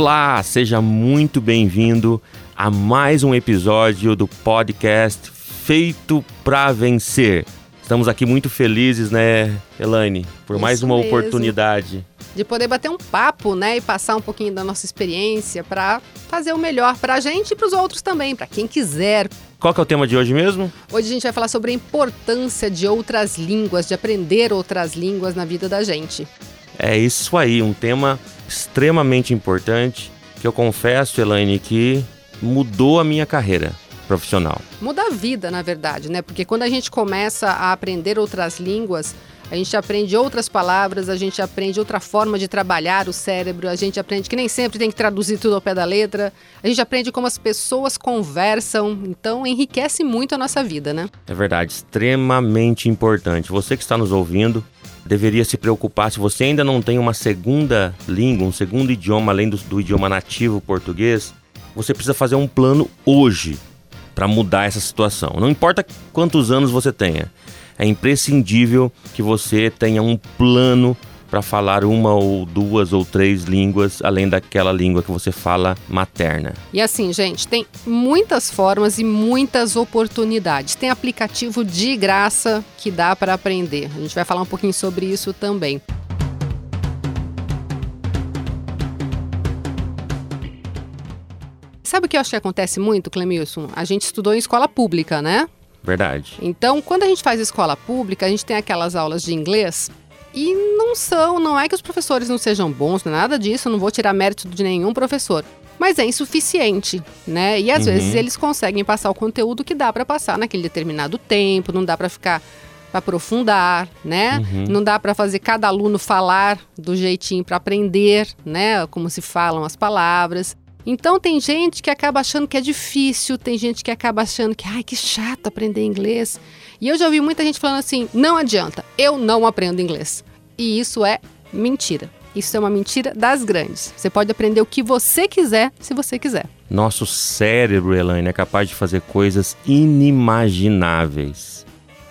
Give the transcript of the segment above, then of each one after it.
Olá, seja muito bem-vindo a mais um episódio do podcast Feito Pra Vencer. Estamos aqui muito felizes, né, Elaine? Por mais uma oportunidade. De poder bater um papo, né, e passar um pouquinho da nossa experiência para fazer o melhor para a gente e para os outros também, para quem quiser. Qual que é o tema de hoje mesmo? Hoje a gente vai falar sobre a importância de outras línguas, de aprender outras línguas na vida da gente. É isso aí, um tema extremamente importante que eu confesso, Elaine, que mudou a minha carreira profissional. Muda a vida, na verdade, né? Porque quando a gente começa a aprender outras línguas, a gente aprende outras palavras, a gente aprende outra forma de trabalhar o cérebro, a gente aprende que nem sempre tem que traduzir tudo ao pé da letra, a gente aprende como as pessoas conversam, então enriquece muito a nossa vida, né? É verdade, extremamente importante. Você que está nos ouvindo, deveria se preocupar se você ainda não tem uma segunda língua, um segundo idioma além do idioma nativo português. Você precisa fazer um plano hoje para mudar essa situação. Não importa quantos anos você tenha, é imprescindível que você tenha um plano para falar uma ou duas ou três línguas, além daquela língua que você fala materna. E assim, gente, tem muitas formas e muitas oportunidades. Tem aplicativo de graça que dá para aprender. A gente vai falar um pouquinho sobre isso também. Sabe o que eu acho que acontece muito, Clemilson? A gente estudou em escola pública, né? Verdade. Então, quando a gente faz escola pública, a gente tem aquelas aulas de inglês. E não é que os professores não sejam bons, não é nada disso, não vou tirar mérito de nenhum professor. Mas é insuficiente, né? E às vezes eles conseguem passar o conteúdo que dá para passar naquele determinado tempo, não dá para ficar, para aprofundar, né? Não dá para fazer cada aluno falar do jeitinho para aprender, né? Como se falam as palavras. Então tem gente que acaba achando que é difícil, tem gente que acaba achando que, ai, que chato aprender inglês. E eu já ouvi muita gente falando assim, não adianta, eu não aprendo inglês. E isso é mentira. Isso é uma mentira das grandes. Você pode aprender o que você quiser, se você quiser. Nosso cérebro, Elaine, é capaz de fazer coisas inimagináveis.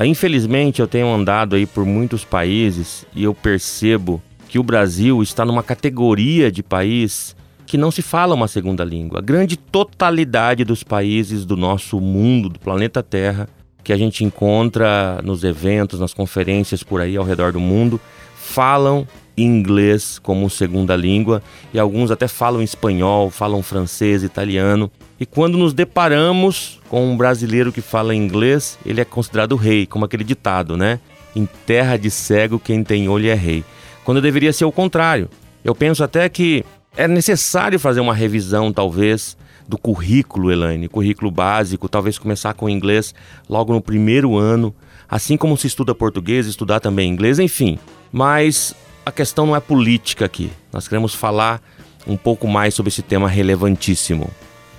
Infelizmente, eu tenho andado aí por muitos países e eu percebo que o Brasil está numa categoria de país que não se fala uma segunda língua. A grande totalidade dos países do nosso mundo, do planeta Terra, que a gente encontra nos eventos, nas conferências por aí ao redor do mundo, falam inglês como segunda língua e alguns até falam espanhol, falam francês, italiano. E quando nos deparamos com um brasileiro que fala inglês, ele é considerado rei, como aquele ditado, né? Em terra de cego, quem tem olho é rei. Quando deveria ser o contrário. Eu penso até que é necessário fazer uma revisão, talvez, do currículo, Elaine, currículo básico, talvez começar com inglês logo no primeiro ano, assim como se estuda português, estudar também inglês, enfim. Mas a questão não é política aqui, nós queremos falar um pouco mais sobre esse tema relevantíssimo.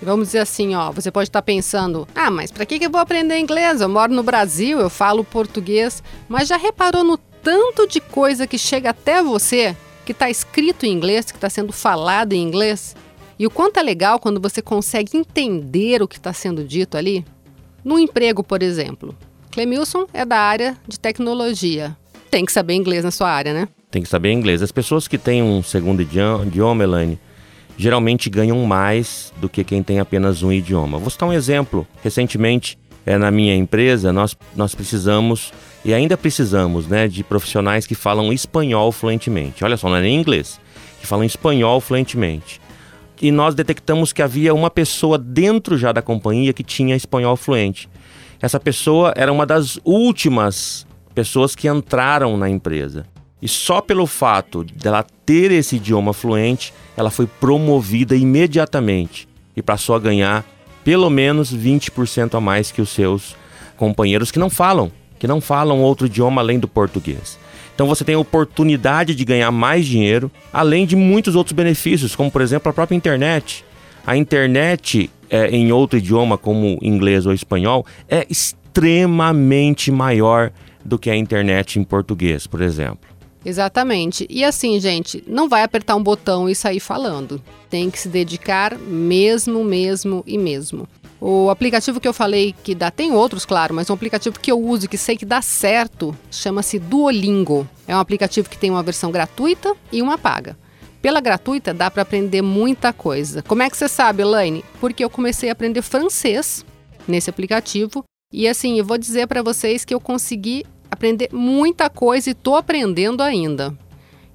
Vamos dizer assim, ó, você pode estar pensando, ah, mas para que eu vou aprender inglês? Eu moro no Brasil, eu falo português, mas já reparou no tanto de coisa que chega até você que está escrito em inglês, que está sendo falado em inglês, e o quanto é legal quando você consegue entender o que está sendo dito ali. No emprego, por exemplo, Clemilson é da área de tecnologia. Tem que saber inglês na sua área, né? Tem que saber inglês. As pessoas que têm um segundo idioma, Elaine, geralmente ganham mais do que quem tem apenas um idioma. Vou citar um exemplo. Recentemente, na minha empresa, nós precisamos, e ainda precisamos, né, de profissionais que falam espanhol fluentemente. Olha só, não é nem inglês, que falam espanhol fluentemente. E nós detectamos que havia uma pessoa dentro já da companhia que tinha espanhol fluente. Essa pessoa era uma das últimas pessoas que entraram na empresa. E só pelo fato dela ter esse idioma fluente, ela foi promovida imediatamente e passou a ganhar pelo menos 20% a mais que os seus companheiros que não falam outro idioma além do português. Então você tem a oportunidade de ganhar mais dinheiro, além de muitos outros benefícios, como por exemplo a própria internet. A internet em outro idioma, como inglês ou espanhol, é extremamente maior do que a internet em português, por exemplo. Exatamente. E assim, gente, não vai apertar um botão e sair falando. Tem que se dedicar mesmo. O aplicativo que eu falei que dá, tem outros, claro, mas um aplicativo que eu uso, que sei que dá certo, chama-se Duolingo. É um aplicativo que tem uma versão gratuita e uma paga. Pela gratuita dá para aprender muita coisa. Como é que você sabe, Elaine? Porque eu comecei a aprender francês nesse aplicativo e assim, eu vou dizer para vocês que eu consegui aprender muita coisa e tô aprendendo ainda.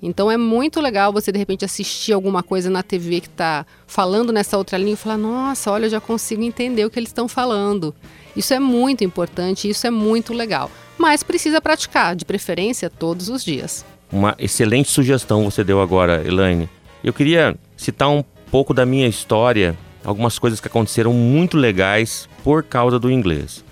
Então é muito legal você de repente assistir alguma coisa na TV que está falando nessa outra língua e falar, nossa, olha, eu já consigo entender o que eles estão falando. Isso é muito importante, isso é muito legal. Mas precisa praticar, de preferência, todos os dias. Uma excelente sugestão você deu agora, Elaine. Eu queria citar um pouco da minha história, algumas coisas que aconteceram muito legais por causa do inglês.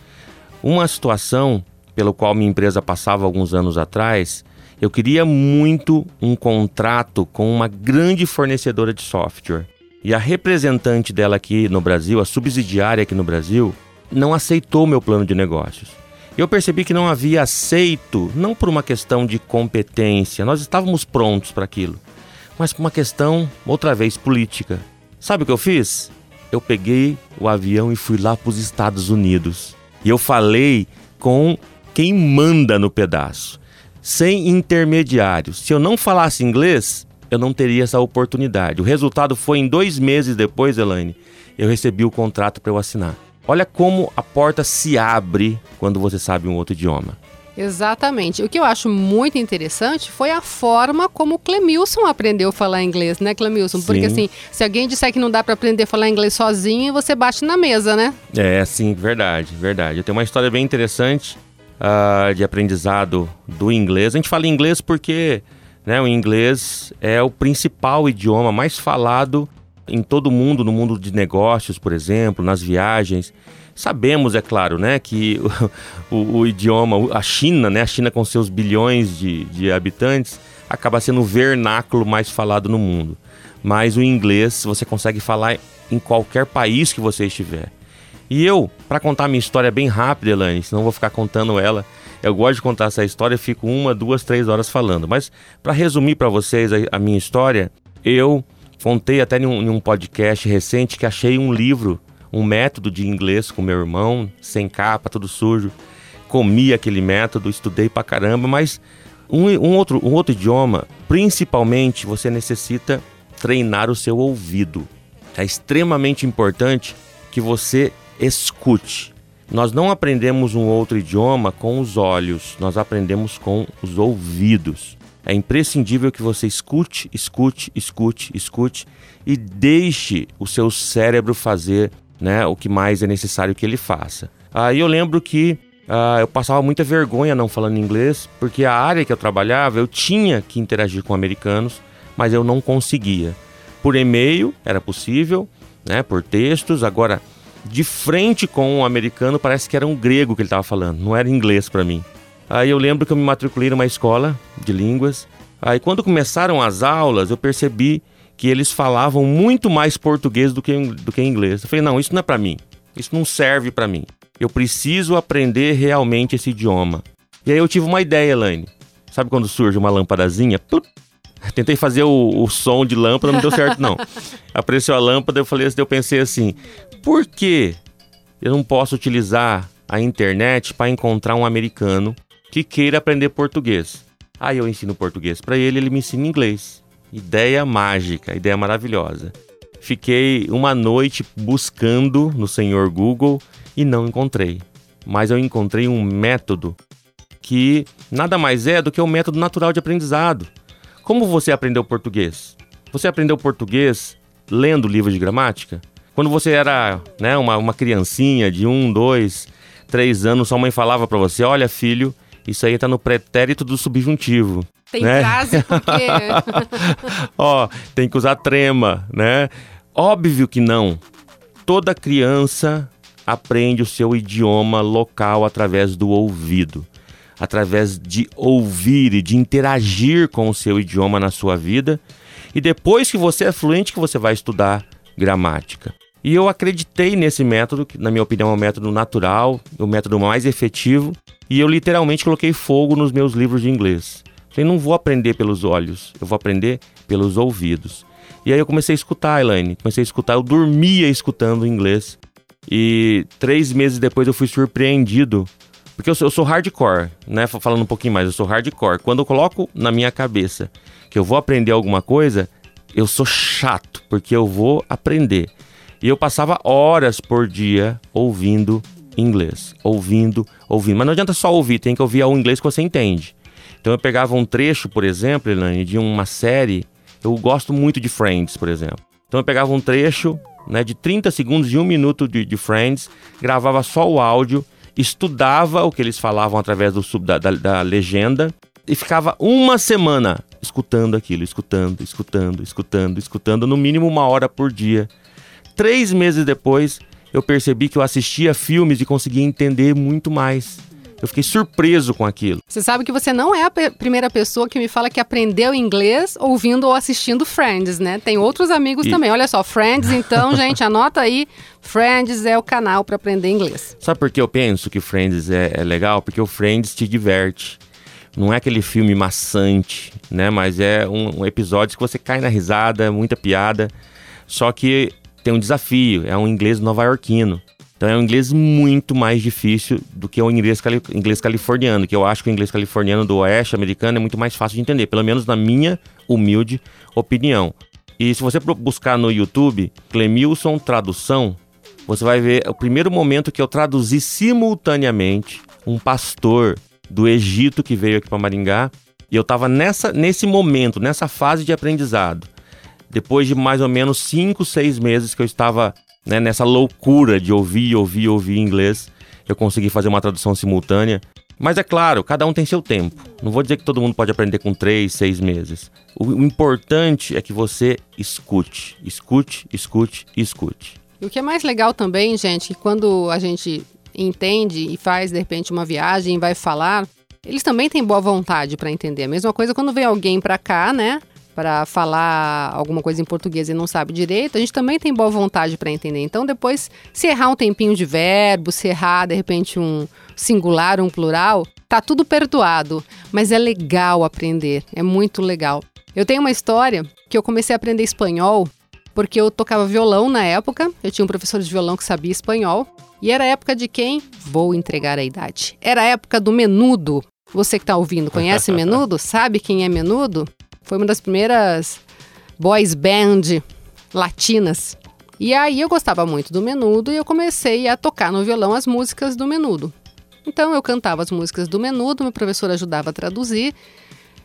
Uma situação pela qual minha empresa passava alguns anos atrás, eu queria muito um contrato com uma grande fornecedora de software. E a representante dela aqui no Brasil, a subsidiária aqui no Brasil, não aceitou meu plano de negócios. Eu percebi que não havia aceito, não por uma questão de competência, nós estávamos prontos para aquilo, mas por uma questão, outra vez, política. Sabe o que eu fiz? Eu peguei o avião e fui lá para os Estados Unidos. E eu falei com quem manda no pedaço. Sem intermediários. Se eu não falasse inglês, eu não teria essa oportunidade. O resultado foi em 2 meses depois, Elaine, eu recebi o contrato para eu assinar. Olha como a porta se abre quando você sabe um outro idioma. Exatamente. O que eu acho muito interessante foi a forma como o Clemilson aprendeu a falar inglês, né, Clemilson? Sim. Porque assim, se alguém disser que não dá para aprender a falar inglês sozinho, você bate na mesa, né? É, sim, verdade, verdade. Eu tenho uma história bem interessante. De aprendizado do inglês. A gente fala inglês porque né, o inglês é o principal idioma mais falado em todo o mundo, no mundo de negócios, por exemplo, nas viagens. Sabemos, é claro, né, que o idioma, a China com seus bilhões de habitantes, acaba sendo o vernáculo mais falado no mundo. Mas o inglês você consegue falar em qualquer país que você estiver. E eu, para contar minha história bem rápida, Elaine, senão vou ficar contando ela. Eu gosto de contar essa história e fico 1, 2, 3 horas falando. Mas para resumir para vocês a minha história, eu contei até em um podcast recente que achei um livro, um método de inglês com meu irmão, sem capa, tudo sujo. Comi aquele método, estudei pra caramba, mas um outro idioma, principalmente você necessita treinar o seu ouvido. É extremamente importante que você escute. Nós não aprendemos um outro idioma com os olhos, nós aprendemos com os ouvidos. É imprescindível que você escute, escute, escute, escute e deixe o seu cérebro fazer né, o que mais é necessário que ele faça. Aí eu lembro que eu passava muita vergonha não falando inglês, porque a área que eu trabalhava eu tinha que interagir com americanos, mas eu não conseguia. Por e-mail era possível, né, por textos, agora de frente com um americano, parece que era um grego que ele estava falando, não era inglês para mim. Aí eu lembro que eu me matriculei numa escola de línguas. Aí quando começaram as aulas, eu percebi que eles falavam muito mais português do que inglês. Eu falei, não, isso não é para mim, isso não serve para mim. Eu preciso aprender realmente esse idioma. E aí eu tive uma ideia, Elaine. Sabe quando surge uma lâmpadazinha? Tentei fazer o som de lâmpada, não deu certo não. Apareceu a lâmpada, eu pensei assim, por que eu não posso utilizar a internet para encontrar um americano que queira aprender português? Aí eu ensino português para ele, ele me ensina inglês. Ideia mágica, ideia maravilhosa. Fiquei uma noite buscando no senhor Google e não encontrei. Mas eu encontrei um método que nada mais é do que o método natural de aprendizado. Como você aprendeu português? Você aprendeu português lendo livros de gramática? Quando você era né, uma criancinha de 1, 2, 3 anos, sua mãe falava para você, olha filho, isso aí tá no pretérito do subjuntivo. Tem né? Frase porque... Ó, tem que usar trema, né? Óbvio que não. Toda criança aprende o seu idioma local através do ouvido. Através de ouvir e de interagir com o seu idioma na sua vida. E depois que você é fluente, que você vai estudar gramática. E eu acreditei nesse método, que na minha opinião é um método natural, o método mais efetivo. E eu literalmente coloquei fogo nos meus livros de inglês. Falei, não vou aprender pelos olhos, eu vou aprender pelos ouvidos. E aí eu comecei a escutar, Elaine. Eu dormia escutando inglês. E 3 meses depois eu fui surpreendido. Porque eu sou hardcore, né? Falando um pouquinho mais, eu sou hardcore. Quando eu coloco na minha cabeça que eu vou aprender alguma coisa, eu sou chato, porque eu vou aprender. E eu passava horas por dia ouvindo inglês, ouvindo. Mas não adianta só ouvir, tem que ouvir o inglês que você entende. Então eu pegava um trecho, por exemplo, Elane, de uma série, eu gosto muito de Friends, por exemplo. Então eu pegava um trecho, né, de 30 segundos e 1 minuto de Friends, gravava só o áudio, estudava o que eles falavam através da legenda e ficava uma semana escutando aquilo, escutando, no mínimo 1 hora por dia. 3 meses depois, eu percebi que eu assistia filmes e conseguia entender muito mais. Eu fiquei surpreso com aquilo. Você sabe que você não é a primeira pessoa que me fala que aprendeu inglês ouvindo ou assistindo Friends, né? Tem outros amigos também. Olha só, Friends, então, gente, anota aí. Friends é o canal para aprender inglês. Sabe por que eu penso que Friends é legal? Porque o Friends te diverte. Não é aquele filme maçante, né? Mas é um episódio que você cai na risada, muita piada. Só que tem um desafio, é um inglês nova-iorquino. Então é um inglês muito mais difícil do que o inglês californiano, que eu acho que o inglês californiano do oeste americano é muito mais fácil de entender, pelo menos na minha humilde opinião. E se você buscar no YouTube, Clemilson Tradução, você vai ver o primeiro momento que eu traduzi simultaneamente um pastor do Egito que veio aqui para Maringá, e eu estava nesse momento, nessa fase de aprendizado. Depois de mais ou menos 5, 6 meses que eu estava, né, nessa loucura de ouvir inglês, eu consegui fazer uma tradução simultânea. Mas é claro, cada um tem seu tempo. Não vou dizer que todo mundo pode aprender com 3, 6 meses. O importante é que você escute. E o que é mais legal também, gente, que quando a gente entende e faz, de repente, uma viagem e vai falar, eles também têm boa vontade para entender. A mesma coisa quando vem alguém para cá, né? Para falar alguma coisa em português e não sabe direito, a gente também tem boa vontade para entender. Então, depois, se errar um tempinho de verbo, se errar, de repente, um singular, um plural, tá tudo perdoado. Mas é legal aprender, é muito legal. Eu tenho uma história que eu comecei a aprender espanhol porque eu tocava violão na época, eu tinha um professor de violão que sabia espanhol, e era a época de quem? Vou entregar a idade. Era a época do Menudo. Você que tá ouvindo, conhece Menudo? Sabe quem é Menudo? Foi uma das primeiras boys band latinas. E aí eu gostava muito do Menudo e eu comecei a tocar no violão as músicas do Menudo. Então eu cantava as músicas do Menudo, meu professor ajudava a traduzir.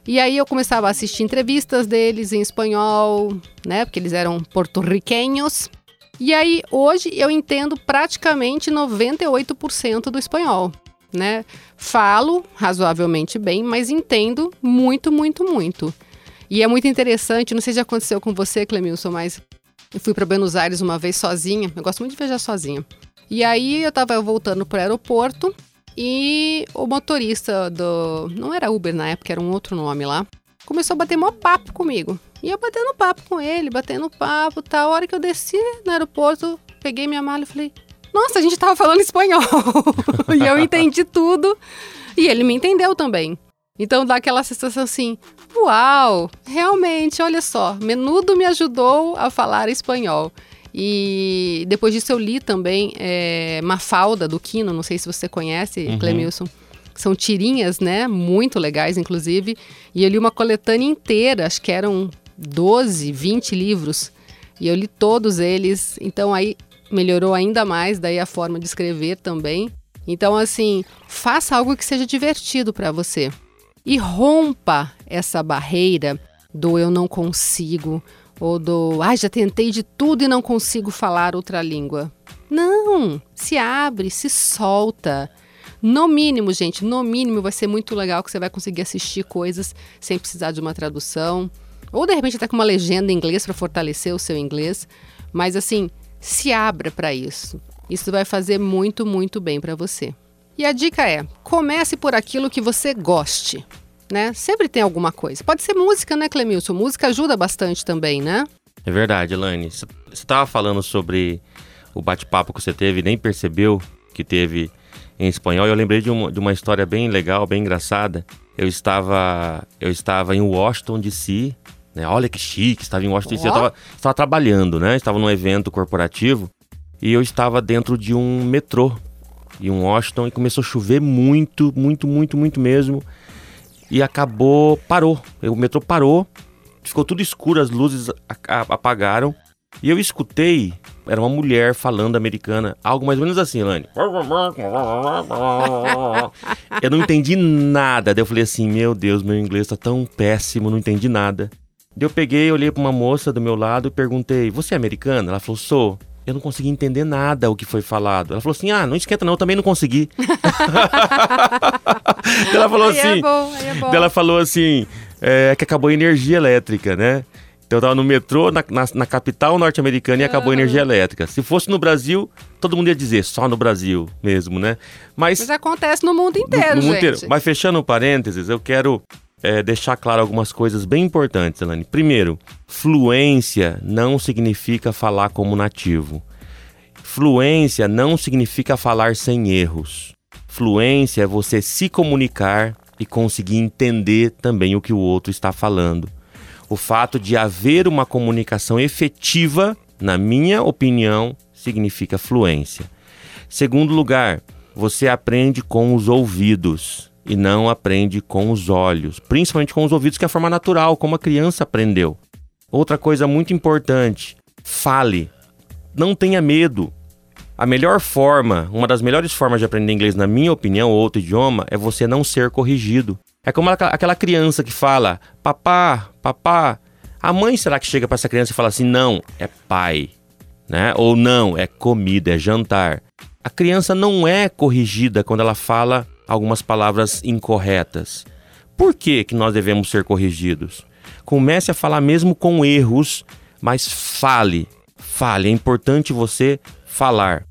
E aí eu começava a assistir entrevistas deles em espanhol, né? Porque eles eram porto-riquenhos. E aí hoje eu entendo praticamente 98% do espanhol, né? Falo razoavelmente bem, mas entendo muito. E é muito interessante, não sei se já aconteceu com você, Clemilson, mas eu fui para Buenos Aires uma vez sozinha, eu gosto muito de viajar sozinha. E aí eu estava voltando para o aeroporto e o motorista do... não era Uber na época, era um outro nome lá, começou a bater maior papo comigo. E eu batendo papo com ele, tal. A hora que eu desci no aeroporto, peguei minha mala e falei, nossa, a gente estava falando espanhol. E eu entendi tudo e ele me entendeu também. Então dá aquela sensação assim, uau, realmente, olha só, Menudo me ajudou a falar espanhol. E depois disso eu li também Mafalda, do Quino, não sei se você conhece, Clemilson. São tirinhas, né, muito legais, inclusive. E eu li uma coletânea inteira, acho que eram 12, 20 livros. E eu li todos eles, então aí melhorou ainda mais, daí a forma de escrever também. Então assim, faça algo que seja divertido para você. E rompa essa barreira do eu não consigo, ou do já tentei de tudo e não consigo falar outra língua. Não! Se abre, se solta. No mínimo, gente, vai ser muito legal que você vai conseguir assistir coisas sem precisar de uma tradução. Ou, de repente, até com uma legenda em inglês para fortalecer o seu inglês. Mas, assim, se abra para isso. Isso vai fazer muito bem para você. E a dica é, comece por aquilo que você goste, né? Sempre tem alguma coisa. Pode ser música, né, Clemilson? Música ajuda bastante também, né? É verdade, Elane. Você estava falando sobre o bate-papo que você teve e nem percebeu que teve em espanhol. Eu lembrei de uma história bem legal, bem engraçada. Eu estava em Washington, D.C., né? Olha que chique, estava em Washington, D.C. Eu estava trabalhando, né? Estava num evento corporativo e eu estava dentro de um metrô. E um Washington, e começou a chover muito mesmo. E parou. O metrô parou ficou tudo escuro, as luzes apagaram. E eu escutei, era uma mulher falando americana, algo mais ou menos assim, Elane. Eu não entendi nada. Daí eu falei assim, meu Deus, meu inglês tá tão péssimo, não entendi nada. Daí eu peguei, olhei pra uma moça do meu lado e perguntei, você é americana? Ela falou, sou. Eu não consegui entender nada o que foi falado. Ela falou assim, ah, não esquenta não, eu também não consegui. Ela falou assim, aí é bom, aí é bom. Ela falou assim, é que acabou a energia elétrica, né? Então eu tava no metrô, na capital norte-americana, e acabou a energia elétrica. Se fosse no Brasil, todo mundo ia dizer, só no Brasil mesmo, né? Mas acontece no mundo inteiro, no mundo inteiro. Mas fechando parênteses, eu quero deixar claro algumas coisas bem importantes, Elane. Primeiro, fluência não significa falar como nativo. Fluência não significa falar sem erros. Fluência é você se comunicar e conseguir entender também o que o outro está falando. O fato de haver uma comunicação efetiva, na minha opinião, significa fluência. Segundo lugar, você aprende com os ouvidos e não aprende com os olhos. Principalmente com os ouvidos, que é a forma natural, como a criança aprendeu. Outra coisa muito importante, fale. Não tenha medo. A melhor forma, uma das melhores formas de aprender inglês, na minha opinião, ou outro idioma, é você não ser corrigido. É como aquela criança que fala, papá, papá. A mãe, será que chega para essa criança e fala assim, não, é pai, né? Ou não, é comida, é jantar. A criança não é corrigida quando ela fala algumas palavras incorretas. Por que que nós devemos ser corrigidos? Comece a falar mesmo com erros, mas fale. Fale, é importante você falar.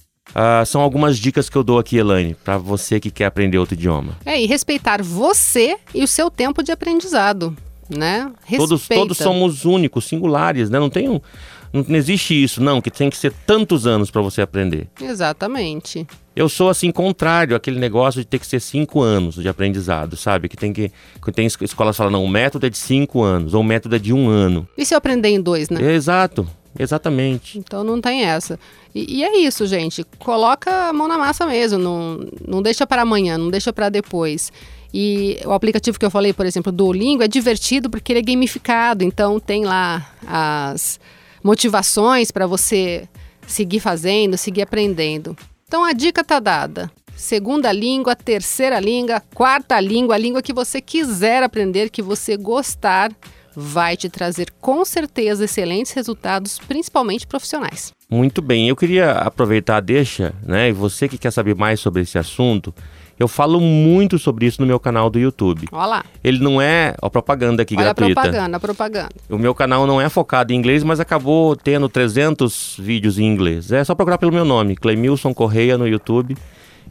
São algumas dicas que eu dou aqui, Elane, para você que quer aprender outro idioma. E respeitar você e o seu tempo de aprendizado, né? Todos somos únicos, singulares, né? Não existe isso, não, que tem que ser tantos anos para você aprender. Exatamente. Eu sou, assim, contrário àquele negócio de ter que ser 5 anos de aprendizado, sabe? Que tem escolas que falam, não, o método é de 5 anos, ou o método é de 1 ano. E se eu aprender em 2, né? Exato. Exatamente. Então não tem essa. E é isso, gente. Coloca a mão na massa mesmo. Não deixa para amanhã, não deixa para depois. E o aplicativo que eu falei, por exemplo, do Duolingo, é divertido porque ele é gamificado. Então tem lá as motivações para você seguir fazendo, seguir aprendendo. Então a dica tá dada. 2ª língua, 3ª língua, 4ª língua, a língua que você quiser aprender, que você gostar, vai te trazer, com certeza, excelentes resultados, principalmente profissionais. Muito bem, eu queria aproveitar a deixa, né? E você que quer saber mais sobre esse assunto, eu falo muito sobre isso no meu canal do YouTube. Olha lá. Ele não é... Ó, propaganda aqui. Olha gratuita. Olha a propaganda. O meu canal não é focado em inglês, mas acabou tendo 300 vídeos em inglês. É só procurar pelo meu nome, Clemilson Correia, no YouTube,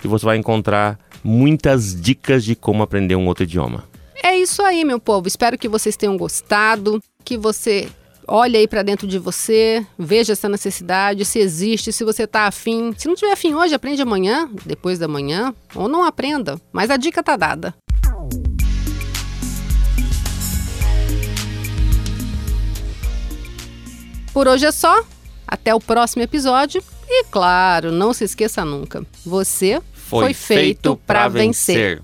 e você vai encontrar muitas dicas de como aprender um outro idioma. É isso aí, meu povo. Espero que vocês tenham gostado, que você olhe aí pra dentro de você, veja essa necessidade, se existe, se você tá afim. Se não tiver afim hoje, aprende amanhã, depois da manhã, ou não aprenda. Mas a dica tá dada. Por hoje é só. Até o próximo episódio. E claro, não se esqueça nunca, você foi feito pra vencer.